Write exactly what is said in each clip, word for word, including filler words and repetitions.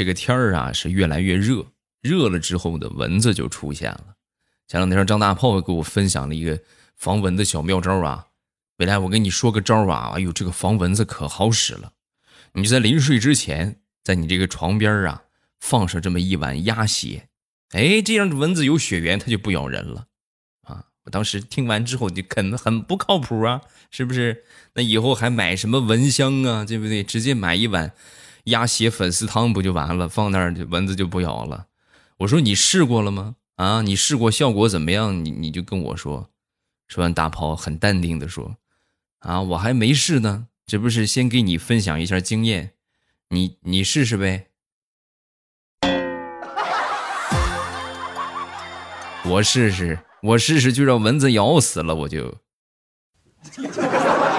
这个天儿啊是越来越热，热了之后的蚊子就出现了。前两天张大炮给我分享了一个防蚊的小妙招啊，未来我跟你说个招啊，哎呦，这个防蚊子可好使了。你就在临睡之前，在你这个床边啊放上这么一碗鸭血，哎，这样蚊子有血缘，它就不咬人了啊！我当时听完之后就肯很不靠谱啊，是不是？那以后还买什么蚊香啊，对不对？直接买一碗鸭血粉丝汤不就完了？放那儿蚊子就不咬了。我说你试过了吗？啊，你试过效果怎么样？你你就跟我说。说完，大炮很淡定的说：“啊，我还没试呢，这不是先给你分享一下经验，你你试试呗。”我试试，我试试就让蚊子咬死了，我就。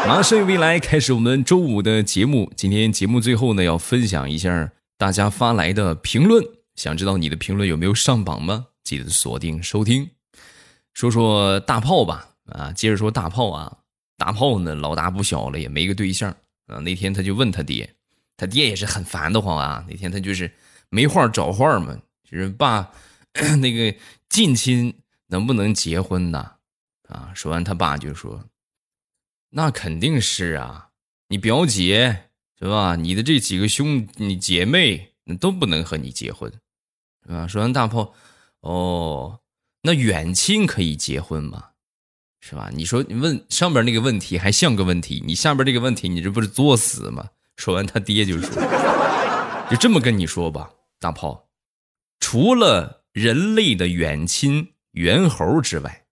马上未来开始我们周五的节目，今天节目最后呢要分享一下大家发来的评论，想知道你的评论有没有上榜吗？记得锁定收听。说说大炮吧，啊，接着说大炮啊，大炮呢老大不小了，也没个对象啊。那天他就问他爹，他爹也是很烦的慌啊。那天他就是没话找话嘛，就是爸那个近亲能不能结婚呢？啊，说完他爸就说，那肯定是啊，你表姐是吧？你的这几个兄你姐妹都不能和你结婚，是吧？说完大炮，哦。那远亲可以结婚吗？是吧？你说你问上边那个问题还像个问题，你下边这个问题你这不是作死吗？说完他爹就说，就这么跟你说吧，大炮，除了人类的远亲猿猴之外，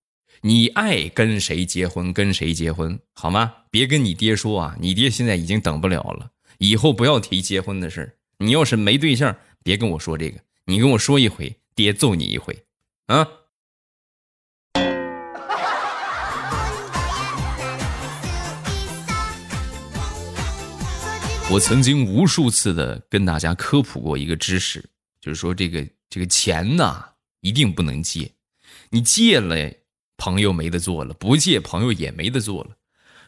你爱跟谁结婚跟谁结婚，好吗？别跟你爹说啊，你爹现在已经等不了了，以后不要提结婚的事。你要是没对象别跟我说这个，你跟我说一回爹揍你一回啊。我曾经无数次的跟大家科普过一个知识，就是说这个这个钱呢一定不能借，你借了朋友没得做了，不借朋友也没得做了，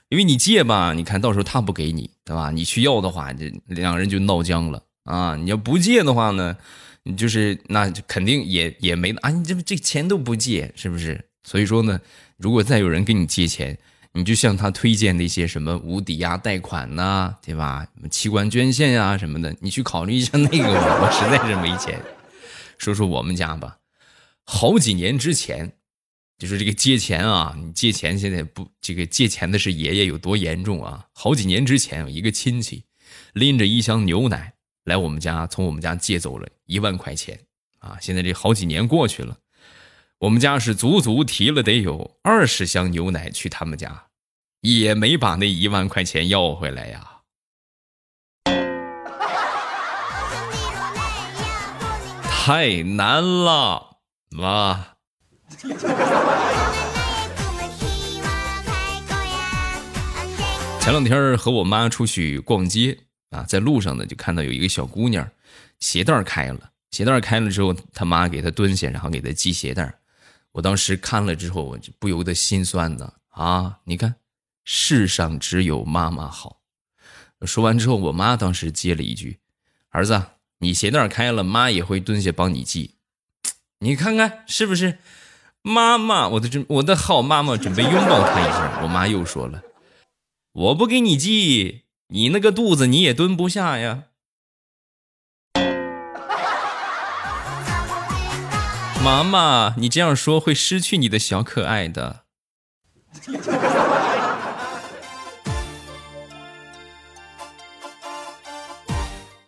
因为你借吧，你看到时候他不给你，对吧？你去要的话，这两人就闹僵了啊！你要不借的话呢，你就是那肯定也也没啊，你这这钱都不借，是不是？所以说呢，如果再有人跟你借钱，你就向他推荐那些什么无抵押贷款呐、啊，对吧？器官捐献呀、啊、什么的，你去考虑一下那个。我实在是没钱。说说我们家吧，好几年之前，就是这个借钱啊，你借钱现在不，这个借钱的是爷爷有多严重啊？好几年之前，有一个亲戚拎着一箱牛奶来我们家，从我们家借走了一万块钱啊！现在这好几年过去了。我们家是足足提了得有二十箱牛奶去他们家，也没把那一万块钱要回来呀。太难了，妈。前两天和我妈出去逛街啊，在路上呢就看到有一个小姑娘，鞋带开了，鞋带开了之后，他妈给她蹲下，然后给她系鞋带。我当时看了之后，我就不由得心酸呢啊！你看，世上只有妈妈好。说完之后，我妈当时接了一句：“儿子，你鞋带开了，妈也会蹲下帮你系。”你看看是不是？妈妈，我的我的好妈妈，准备拥抱她一下。我妈又说了：“我不给你系，你那个肚子你也蹲不下呀。”妈妈，你这样说会失去你的小可爱的。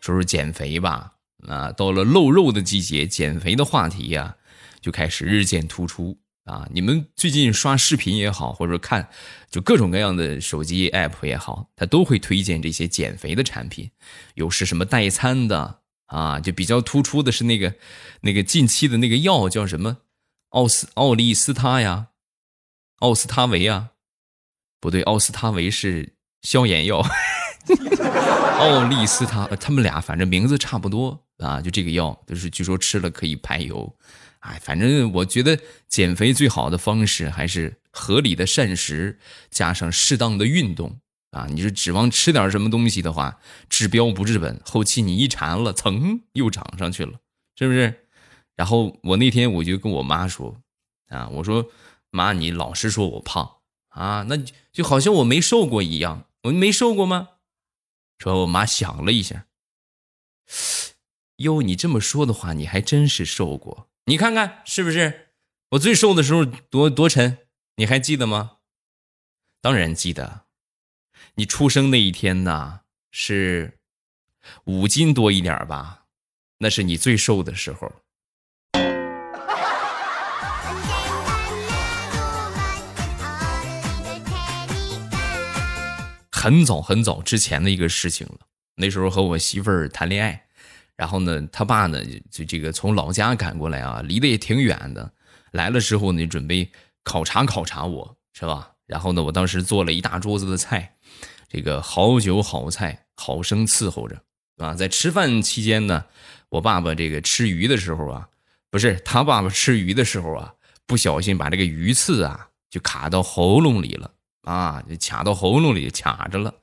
说说减肥吧，啊，到了露肉的季节，减肥的话题呀、啊，就开始日渐突出啊。你们最近刷视频也好，或者看就各种各样的手机 app 也好，它都会推荐这些减肥的产品，有是什么代餐的。啊，就比较突出的是那个那个近期的那个药叫什么奥斯奥利斯他呀，奥斯他维啊，不对，奥斯他维是消炎药，奥利斯他，他们俩反正名字差不多啊。就这个药，就是据说吃了可以排油。哎，反正我觉得减肥最好的方式还是合理的膳食加上适当的运动啊，你是指望吃点什么东西的话，治标不治本，后期你一馋了，噌又涨上去了，是不是？然后我那天我就跟我妈说，啊，我说妈，你老是说我胖啊，那就好像我没瘦过一样，我没瘦过吗？说我妈想了一下，哟，你这么说的话，你还真是瘦过，你看看是不是？我最瘦的时候多多沉，你还记得吗？当然记得。你出生那一天呢，是五斤多一点吧？那是你最瘦的时候。很早很早之前的一个事情了。那时候和我媳妇儿谈恋爱，然后呢，他爸呢就这个从老家赶过来啊，离得也挺远的。来了之后呢，准备考察考察我，是吧？然后呢，我当时做了一大桌子的菜，这个好酒好菜，好生伺候着啊。在吃饭期间呢，我爸爸这个吃鱼的时候啊，不是他爸爸吃鱼的时候啊，不小心把这个鱼刺啊就卡到喉咙里了啊，就卡到喉咙里卡着了。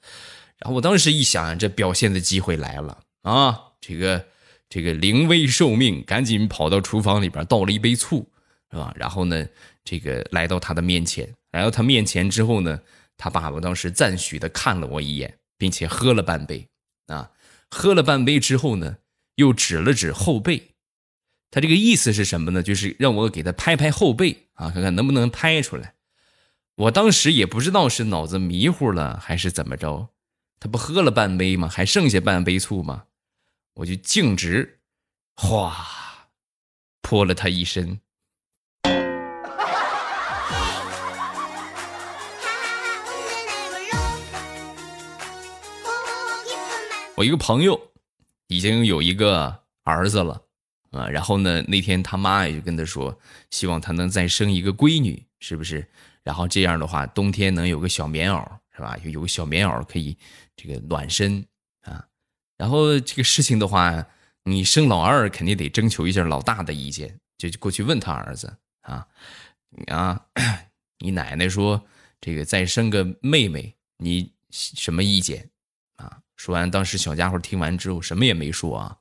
然后我当时一想，这表现的机会来了啊，这个这个临危受命，赶紧跑到厨房里边倒了一杯醋，是吧？然后呢，这个来到他的面前。来到他面前之后呢，他爸爸当时赞许的看了我一眼，并且喝了半杯啊，喝了半杯之后呢，又指了指后背。他这个意思是什么呢？就是让我给他拍拍后背啊，看看能不能拍出来。我当时也不知道是脑子迷糊了还是怎么着，他不喝了半杯吗？还剩下半杯醋吗？我就径直，哗，泼了他一身。我一个朋友已经有一个儿子了啊，然后呢，那天他妈也就跟他说，希望他能再生一个闺女，是不是？然后这样的话，冬天能有个小棉袄，是吧？有个小棉袄可以这个暖身啊。然后这个事情的话，你生老二肯定得征求一下老大的意见，就过去问他儿子啊啊，你奶奶说这个再生个妹妹，你什么意见？说完，当时小家伙听完之后什么也没说啊，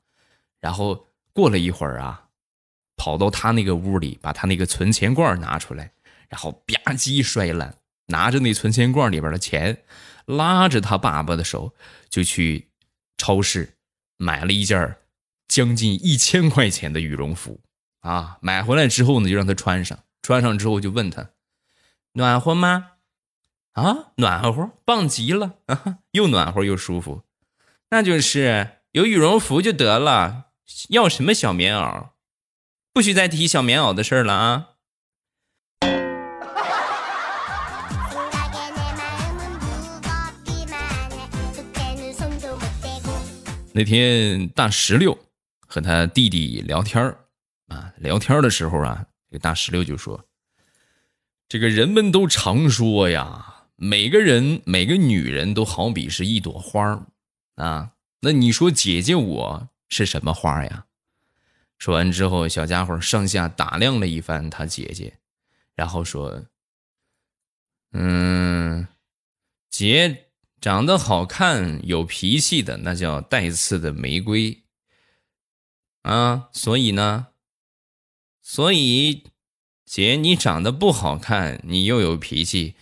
然后过了一会儿啊，跑到他那个屋里，把他那个存钱罐拿出来，然后吧唧摔烂，拿着那存钱罐里边的钱，拉着他爸爸的手就去超市买了一件将近一千块钱的羽绒服啊，买回来之后呢，就让他穿上，穿上之后就问他暖和吗？啊，暖和，棒极了啊，又暖和又舒服。那就是有羽绒服就得了，要什么小棉袄？不许再提小棉袄的事了啊！那天大石榴和他弟弟聊天啊，聊天的时候啊，这个大石榴就说：“这个人们都常说呀，每个人每个女人都好比是一朵花啊，那你说姐姐我是什么花呀？”说完之后，小家伙上下打量了一番他姐姐，然后说：“嗯，姐长得好看有脾气的，那叫带刺的玫瑰啊，所以呢，所以姐你长得不好看，你又有脾气，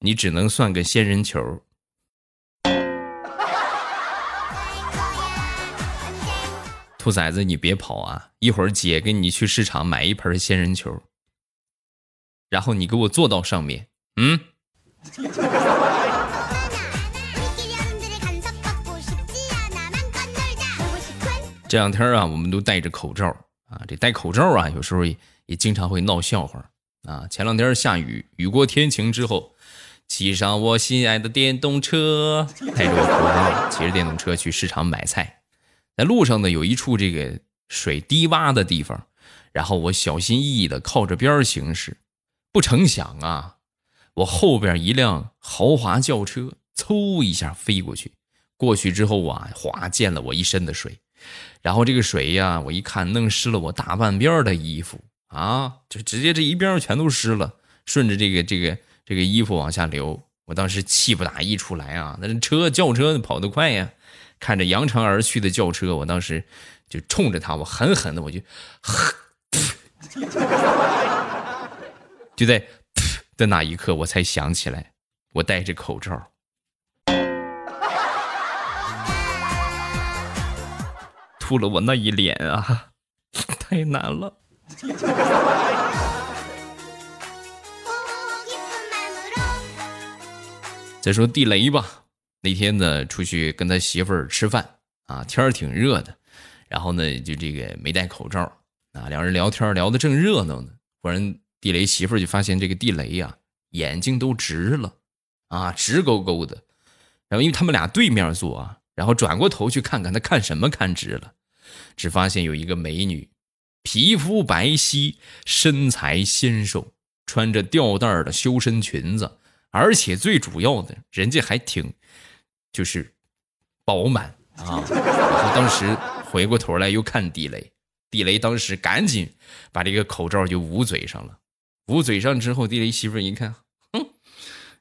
你只能算个仙人球。”兔崽子，你别跑啊！一会儿姐跟你去市场买一盆仙人球，然后你给我坐到上面。嗯。这两天啊，我们都戴着口罩啊，这戴口罩啊，有时候也也经常会闹笑话啊。前两天下雨，雨过天晴之后，骑上我心爱的电动车，带着我口罩，骑着电动车去市场买菜。在路上呢，有一处这个水低洼的地方，然后我小心翼翼的靠着边行驶，不成想啊，我后边一辆豪华轿车嗖一下飞过去，过去之后啊，哗溅了我一身的水，然后这个水呀、啊，我一看弄湿了我大半边的衣服啊，就直接这一边全都湿了，顺着这个这个这个衣服往下流我当时气不打一处来啊！那车轿车跑得快呀，看着扬长而去的轿车，我当时就冲着他，我狠狠的，我就，就在的那一刻，我才想起来，我戴着口罩。吐了我那一脸啊，太难了。再说地雷吧，那天呢出去跟他媳妇儿吃饭啊，天儿挺热的，然后呢就这个没戴口罩啊，两人聊天聊得正热闹呢，忽然地雷媳妇儿就发现这个地雷啊眼睛都直了啊，直勾勾的，然后因为他们俩对面坐啊，然后转过头去看看他看什么看直了，只发现有一个美女，皮肤白皙，身材纤瘦，穿着吊带的修身裙子。而且最主要的，人家还挺就是饱满啊！然后当时回过头来又看地雷，地雷当时赶紧把这个口罩就捂嘴上了。捂嘴上之后，地雷媳妇一看，嗯，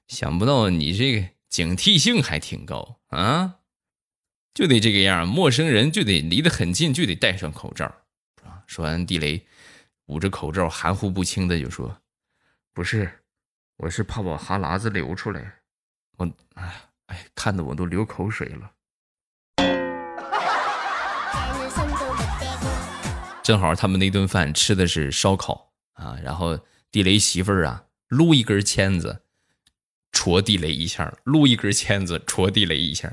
想不到你这个警惕性还挺高啊，就得这个样，陌生人就得离得很近，就得戴上口罩啊！说完，地雷捂着口罩，含糊不清的就说：“不是。”我是怕我哈喇子流出来，我哎，看得我都流口水了。正好他们那顿饭吃的是烧烤啊，然后地雷媳妇儿啊，撸一根签子，戳地雷一下，撸一根签子，戳地雷一下。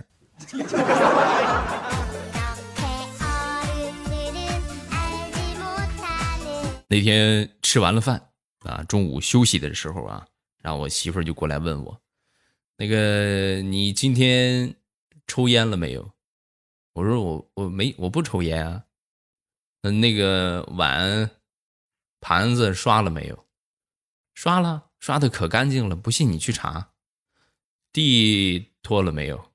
那天吃完了饭啊，中午休息的时候啊。然后我媳妇儿就过来问我，那个你今天抽烟了没有？我说我我没我不抽烟啊。那个碗盘子刷了没有？刷了，刷的可干净了，不信你去查。地拖了没有？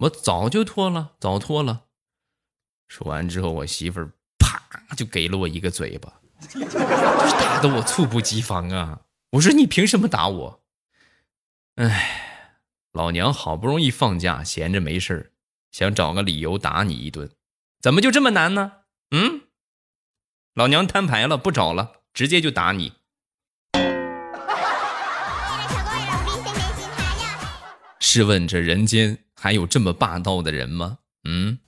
我早就拖了，早拖了。说完之后，我媳妇儿啪就给了我一个嘴巴，就是打得我猝不及防啊。我说你凭什么打我？哎，老娘好不容易放假，闲着没事想找个理由打你一顿，怎么就这么难呢？嗯，老娘摊牌了，不找了，直接就打你。试问这人间还有这么霸道的人吗？嗯。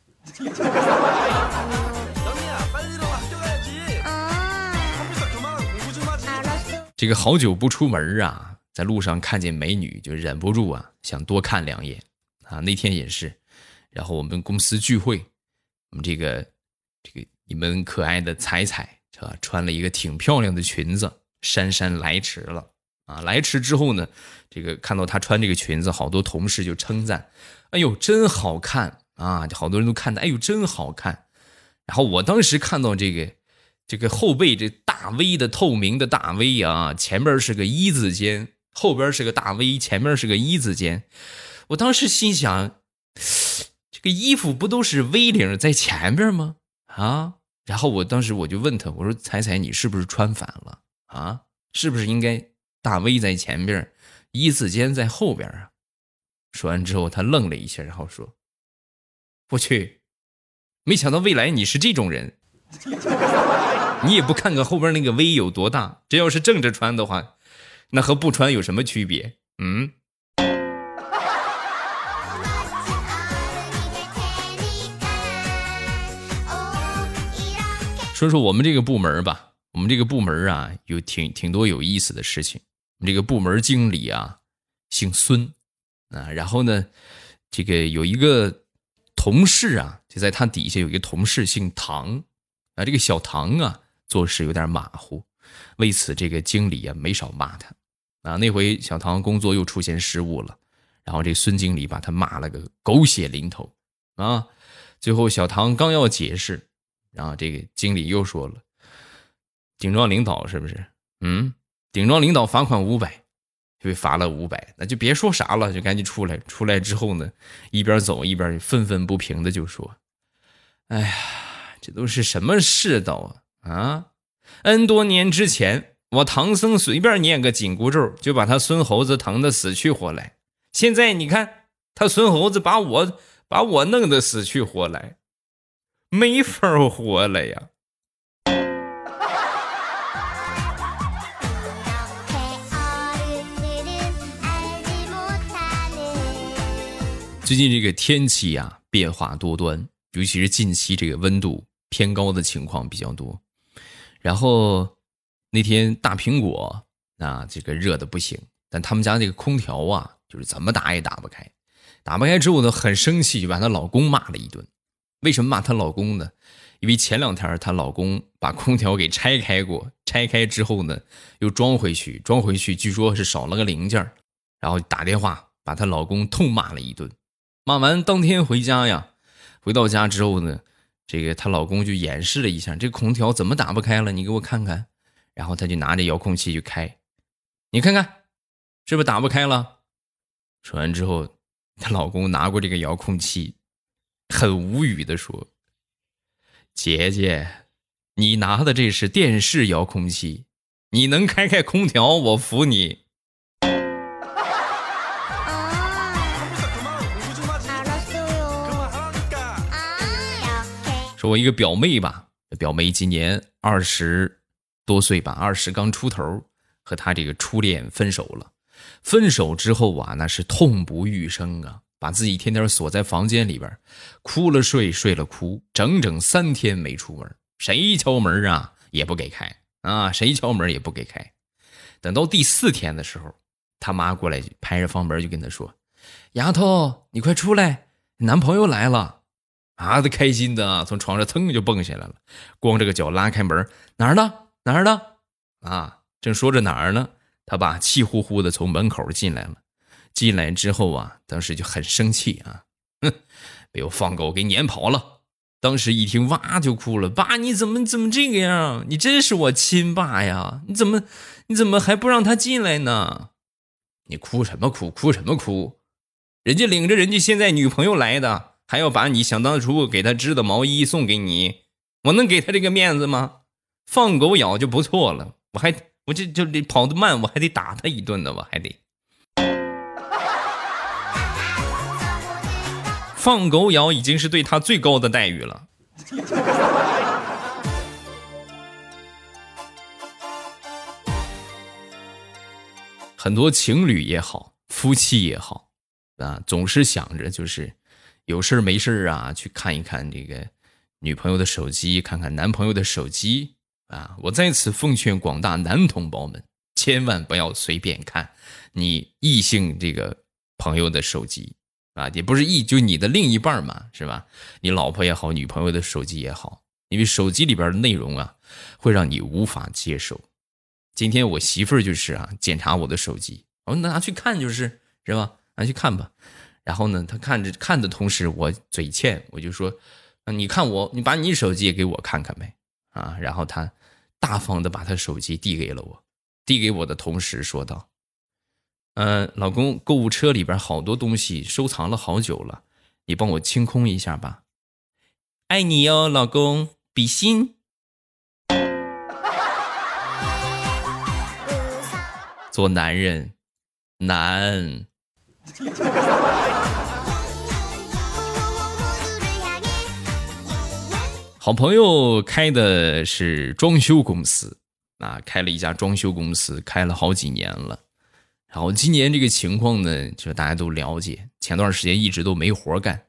这个好久不出门啊，在路上看见美女就忍不住啊，想多看两眼啊。那天也是，然后我们公司聚会，我们这个这个你们可爱的彩彩是吧，穿了一个挺漂亮的裙子，姗姗来迟了啊。来迟之后呢，这个看到她穿这个裙子，好多同事就称赞：“哎呦，真好看啊！”好多人都看她，哎呦，真好看。然后我当时看到这个。这个后背这大 V 的透明的大 V 啊，前边是个一字肩，后边是个大 V， 前边是个一字肩。我当时心想，这个衣服不都是 V 领在前边吗？啊，然后我当时我就问他，我说彩彩，你是不是穿反了啊？是不是应该大 V 在前边，一字肩在后边啊？说完之后，他愣了一下，然后说：“我去，没想到未来你是这种人。”你也不看看后边那个 V 有多大，这要是正着穿的话，那和不穿有什么区别？嗯。说说我们这个部门吧，我们这个部门啊，有挺挺多有意思的事情。我们这个部门经理啊，姓孙啊，然后呢，这个有一个同事啊，就在他底下有一个同事姓唐。啊，这个小唐啊，做事有点马虎，为此这个经理啊没少骂他。啊，那回小唐工作又出现失误了，然后这孙经理把他骂了个狗血淋头啊。最后小唐刚要解释，然后这个经理又说了：“顶撞领导是不是？嗯，顶撞领导罚款五百，就被罚了五百。那就别说啥了，就赶紧出来。出来之后呢，一边走一边愤愤不平的就说：‘哎呀！’这都是什么世道啊！啊 ，N 多年之前，我唐僧随便念个紧箍咒，就把他孙猴子疼得死去活来。现在你看他孙猴子把我把我弄得死去活来，没法活了呀。最近这个天气啊变化多端，尤其是近期这个温度偏高的情况比较多。然后那天大苹果啊，这个热的不行，但他们家这个空调啊就是怎么打也打不开。打不开之后呢，很生气，就把她老公骂了一顿。为什么骂她老公呢？因为前两天她老公把空调给拆开过，拆开之后呢又装回去，装回去据说是少了个零件，然后打电话把她老公痛骂了一顿。骂完当天回家呀，回到家之后呢，这个她老公就演示了一下，这个空调怎么打不开了，你给我看看。然后她就拿着遥控器去开，你看看是不是打不开了。说完之后，她老公拿过这个遥控器，很无语的说，姐姐，你拿的这是电视遥控器，你能开开空调我服你。说我一个表妹吧，表妹今年二十多岁吧，二十刚出头，和她这个初恋分手了。分手之后啊，那是痛不欲生啊，把自己天天锁在房间里边，哭了睡，睡了哭，整整三天没出门，谁敲门啊也不给开啊，谁敲门也不给开。等到第四天的时候，她妈过来拍着房门就跟她说：“丫头，你快出来，男朋友来了。”啊，他开心的从床上蹭就蹦起来了，光着个脚拉开门，哪儿呢？哪儿呢？啊，正说着哪儿呢，他爸气呼呼的从门口进来了。进来之后啊，当时就很生气啊，哼，被我放狗给撵跑了。当时一听哇就哭了，爸，你怎么怎么这个样？你真是我亲爸呀！你怎么你怎么还不让他进来呢？你哭什么哭？哭什么哭？人家领着人家现在女朋友来的。还要把你想当初给他织的毛衣送给你，我能给他这个面子吗？放狗咬就不错了，我还我这就得跑得慢，我还得打他一顿呢，我还得。放狗咬已经是对他最高的待遇了。很多情侣也好，夫妻也好啊，总是想着就是。有事没事啊，去看一看这个女朋友的手机，看看男朋友的手机啊！我在此奉劝广大男同胞们，千万不要随便看你异性这个朋友的手机啊！也不是异，就你的另一半嘛，是吧？你老婆也好，女朋友的手机也好，因为手机里边的内容啊，会让你无法接受。今天我媳妇儿就是啊，检查我的手机，我拿去看就是，是吧？拿去看吧。然后呢，他看着看的同时，我嘴欠，我就说：“你看我，你把你手机也给我看看呗。”啊，然后他大方的把他手机递给了我，递给我的同时说道：“嗯，老公，购物车里边好多东西收藏了好久了，你帮我清空一下吧。”爱你哟，老公，比心。做男人难。好朋友开的是装修公司啊，开了一家装修公司，开了好几年了。然后今年这个情况呢，就大家都了解。前段时间一直都没活干，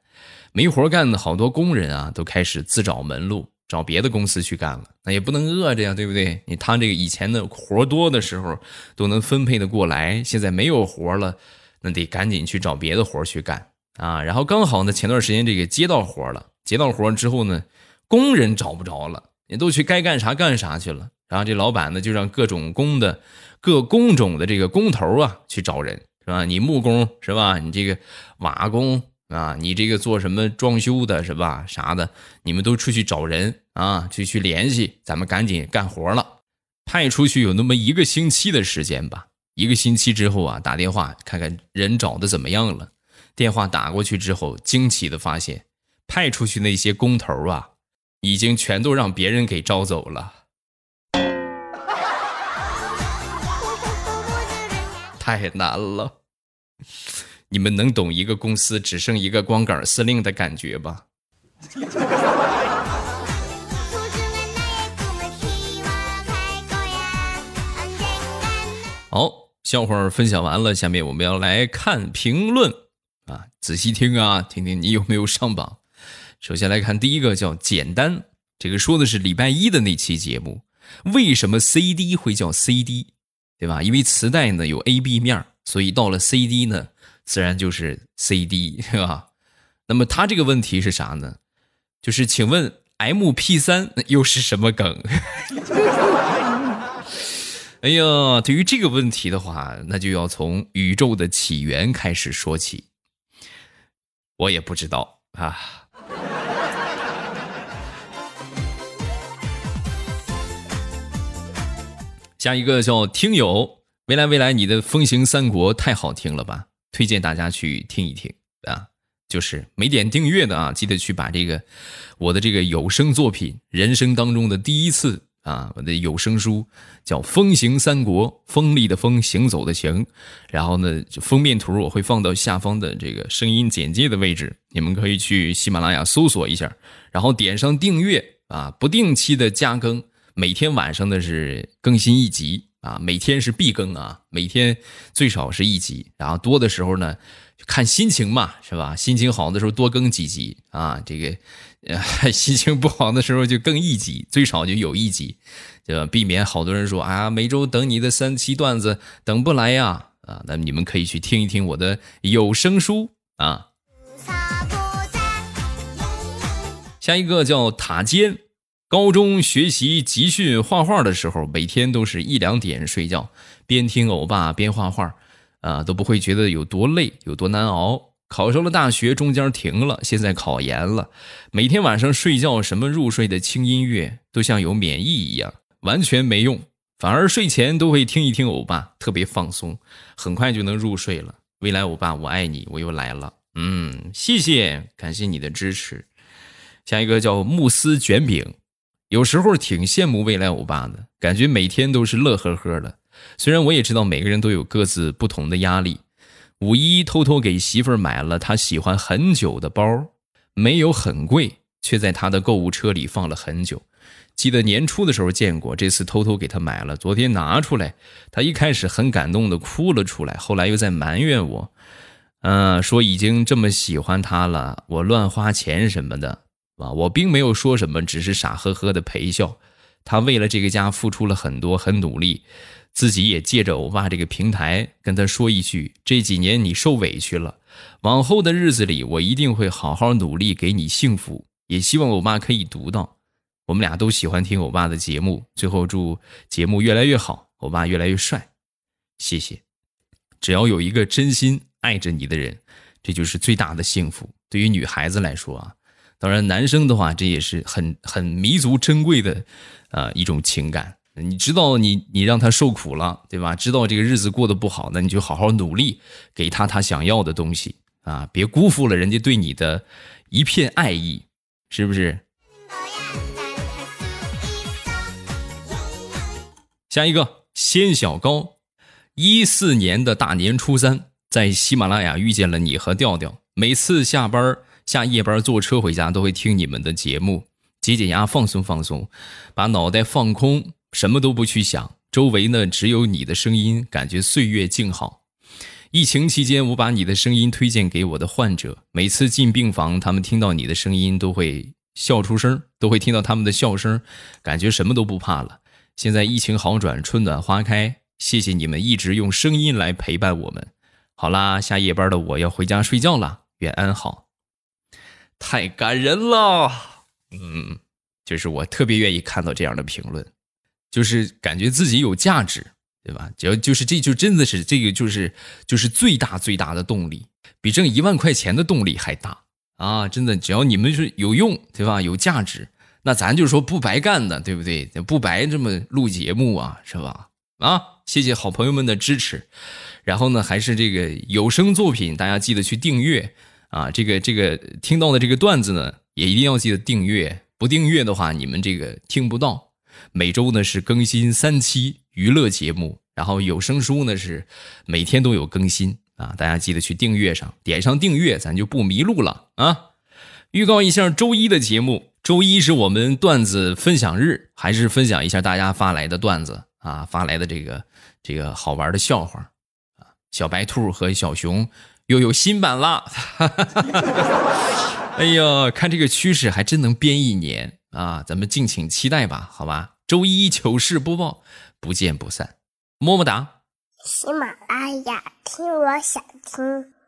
没活干的好多工人啊，都开始自找门路，找别的公司去干了。那也不能饿着呀，对不对？你他这个以前的活多的时候都能分配的过来，现在没有活了。那得赶紧去找别的活去干啊！然后刚好呢，前段时间这个接到活了，接到活之后呢，工人找不着了，也都去该干啥干啥去了。然后这老板呢，就让各种工的、各工种的这个工头啊去找人，是吧？你木工是吧？你这个瓦工啊，你这个做什么装修的是吧？啥的，你们都出去找人啊，去去联系，咱们赶紧干活了。派出去有那么一个星期的时间吧。一个星期之后啊，打电话看看人找的怎么样了。电话打过去之后，惊奇的发现，派出去那些工头啊，已经全都让别人给招走了。太难了，你们能懂一个公司只剩一个光杆司令的感觉吧？好，笑话分享完了，下面我们要来看评论啊，仔细听啊，听听你有没有上榜。首先来看第一个，叫简单，这个说的是礼拜一的那期节目，为什么 C D 会叫 C D， 对吧？因为磁带呢有 A B 面，所以到了 C D 呢自然就是 C D， 对吧？那么他这个问题是啥呢？就是请问 M P 三 又是什么梗？哎呀，对于这个问题的话，那就要从宇宙的起源开始说起。我也不知道啊。下一个叫听友，未来未来，你的风行三国太好听了吧，推荐大家去听一听啊。就是没点订阅的啊，记得去把这个我的这个有声作品，人生当中的第一次啊，我的有声书叫《风行三国》，锋利的锋，行走的行。然后呢，封面图我会放到下方的这个声音简介的位置，你们可以去喜马拉雅搜索一下，然后点上订阅啊，不定期的加更，每天晚上的是更新一集啊，每天是必更啊，每天最少是一集，然后多的时候呢，看心情嘛，是吧？心情好的时候多更几集啊，这个。心情不好的时候就更一集，最少就有一集，就避免好多人说啊，每周等你的三期段子等不来呀啊，那你们可以去听一听我的有声书啊。下一个叫塔尖，高中学习集训画画的时候，每天都是一两点睡觉，边听欧巴边画画啊，都不会觉得有多累有多难熬。考上了大学，中间停了，现在考研了。每天晚上睡觉，什么入睡的轻音乐都像有免疫一样，完全没用。反而睡前都会听一听欧巴，特别放松，很快就能入睡了。未来欧巴，我爱你，我又来了。嗯，谢谢，感谢你的支持。下一个叫慕斯卷饼，有时候挺羡慕未来欧巴的，感觉每天都是乐呵呵的。虽然我也知道每个人都有各自不同的压力。五一偷偷给媳妇儿买了她喜欢很久的包，没有很贵，却在她的购物车里放了很久。记得年初的时候见过，这次偷偷给她买了，昨天拿出来，她一开始很感动的哭了出来，后来又在埋怨我，嗯、呃，说已经这么喜欢她了，我乱花钱什么的啊，我并没有说什么，只是傻呵呵的陪笑。她为了这个家付出了很多，很努力。自己也借着欧巴这个平台跟他说一句，这几年你受委屈了，往后的日子里我一定会好好努力给你幸福，也希望欧巴可以读到。我们俩都喜欢听欧巴的节目，最后祝节目越来越好，欧巴越来越帅，谢谢。只要有一个真心爱着你的人，这就是最大的幸福，对于女孩子来说啊，当然男生的话这也是很很弥足珍贵的呃一种情感。你知道你你让他受苦了，对吧？知道这个日子过得不好，那你就好好努力，给他他想要的东西啊！别辜负了人家对你的一片爱意，是不是？下一个，仙小高，一四年的大年初三，在喜马拉雅遇见了你和调调。每次下班下夜班坐车回家，都会听你们的节目，解解压，放松放松，把脑袋放空。什么都不去想，周围呢只有你的声音，感觉岁月静好。疫情期间，我把你的声音推荐给我的患者，每次进病房，他们听到你的声音都会笑出声，都会听到他们的笑声，感觉什么都不怕了。现在疫情好转，春暖花开，谢谢你们一直用声音来陪伴我们。好啦，下夜班的我要回家睡觉啦，愿安好。太感人了，嗯，就是我特别愿意看到这样的评论。就是感觉自己有价值，对吧？只要就是这就真的是这个就是就是最大最大的动力，比挣一万块钱的动力还大啊！真的，只要你们是有用，对吧？有价值，那咱就说不白干的，对不对？不白这么录节目啊，是吧？啊，谢谢好朋友们的支持。然后呢，还是这个有声作品，大家记得去订阅啊！这个这个听到的这个段子呢，也一定要记得订阅，不订阅的话，你们这个听不到。每周呢是更新三期娱乐节目，然后有声书呢是每天都有更新啊，大家记得去订阅上，点上订阅，咱就不迷路了啊。预告一下周一的节目，周一是我们段子分享日，还是分享一下大家发来的段子啊，发来的这个这个好玩的笑话啊。小白兔和小熊又有新版啦，哎呦，看这个趋势还真能编一年啊，咱们敬请期待吧，好吧？周一糗事播报，不见不散，么么哒。喜马拉雅，听我想听。